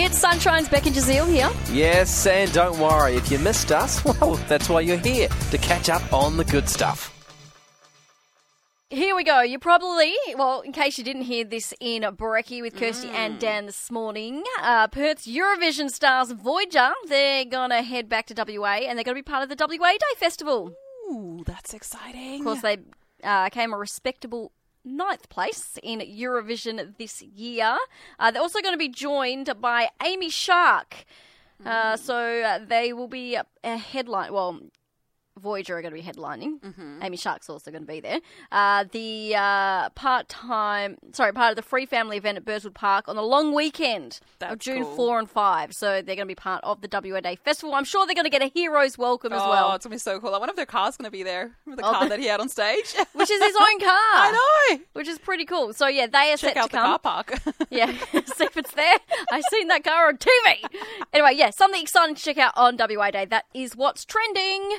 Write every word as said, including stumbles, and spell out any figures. It's Sunshine's Becky Jazeel here. Yes, and don't worry, if you missed us, well, that's why you're here, to catch up on the good stuff. Here we go. You probably, well, in case you didn't hear this in Brekkie with Kirsty mm. and Dan this morning, uh, Perth's Eurovision stars Voyager, they're going to head back to W A and they're going to be part of the W A Day Festival. Ooh, that's exciting. Of course, they uh, came a respectable ninth place in Eurovision this year. Uh, they're also going to be joined by Amy Shark. Mm. Uh, so uh, they will be a, a headline, well... Voyager are going to be headlining. Mm-hmm. Amy Shark's also going to be there. Uh, the uh, part-time, sorry, part of the free family event at Burswood Park on the long weekend That's of June cool. four and five. So they're going to be part of the W A Day Festival. I'm sure they're going to get a hero's welcome oh, as well. Oh, it's going to be so cool. I wonder if their car's going to be there. Remember the oh, car that he had on stage? Which is his own car. I know. Which is pretty cool. So, yeah, they are Check set to come. Check out the car park. Yeah, see if it's there. I've seen that car on T V. Anyway, yeah, something exciting to check out on W A Day. That is what's trending.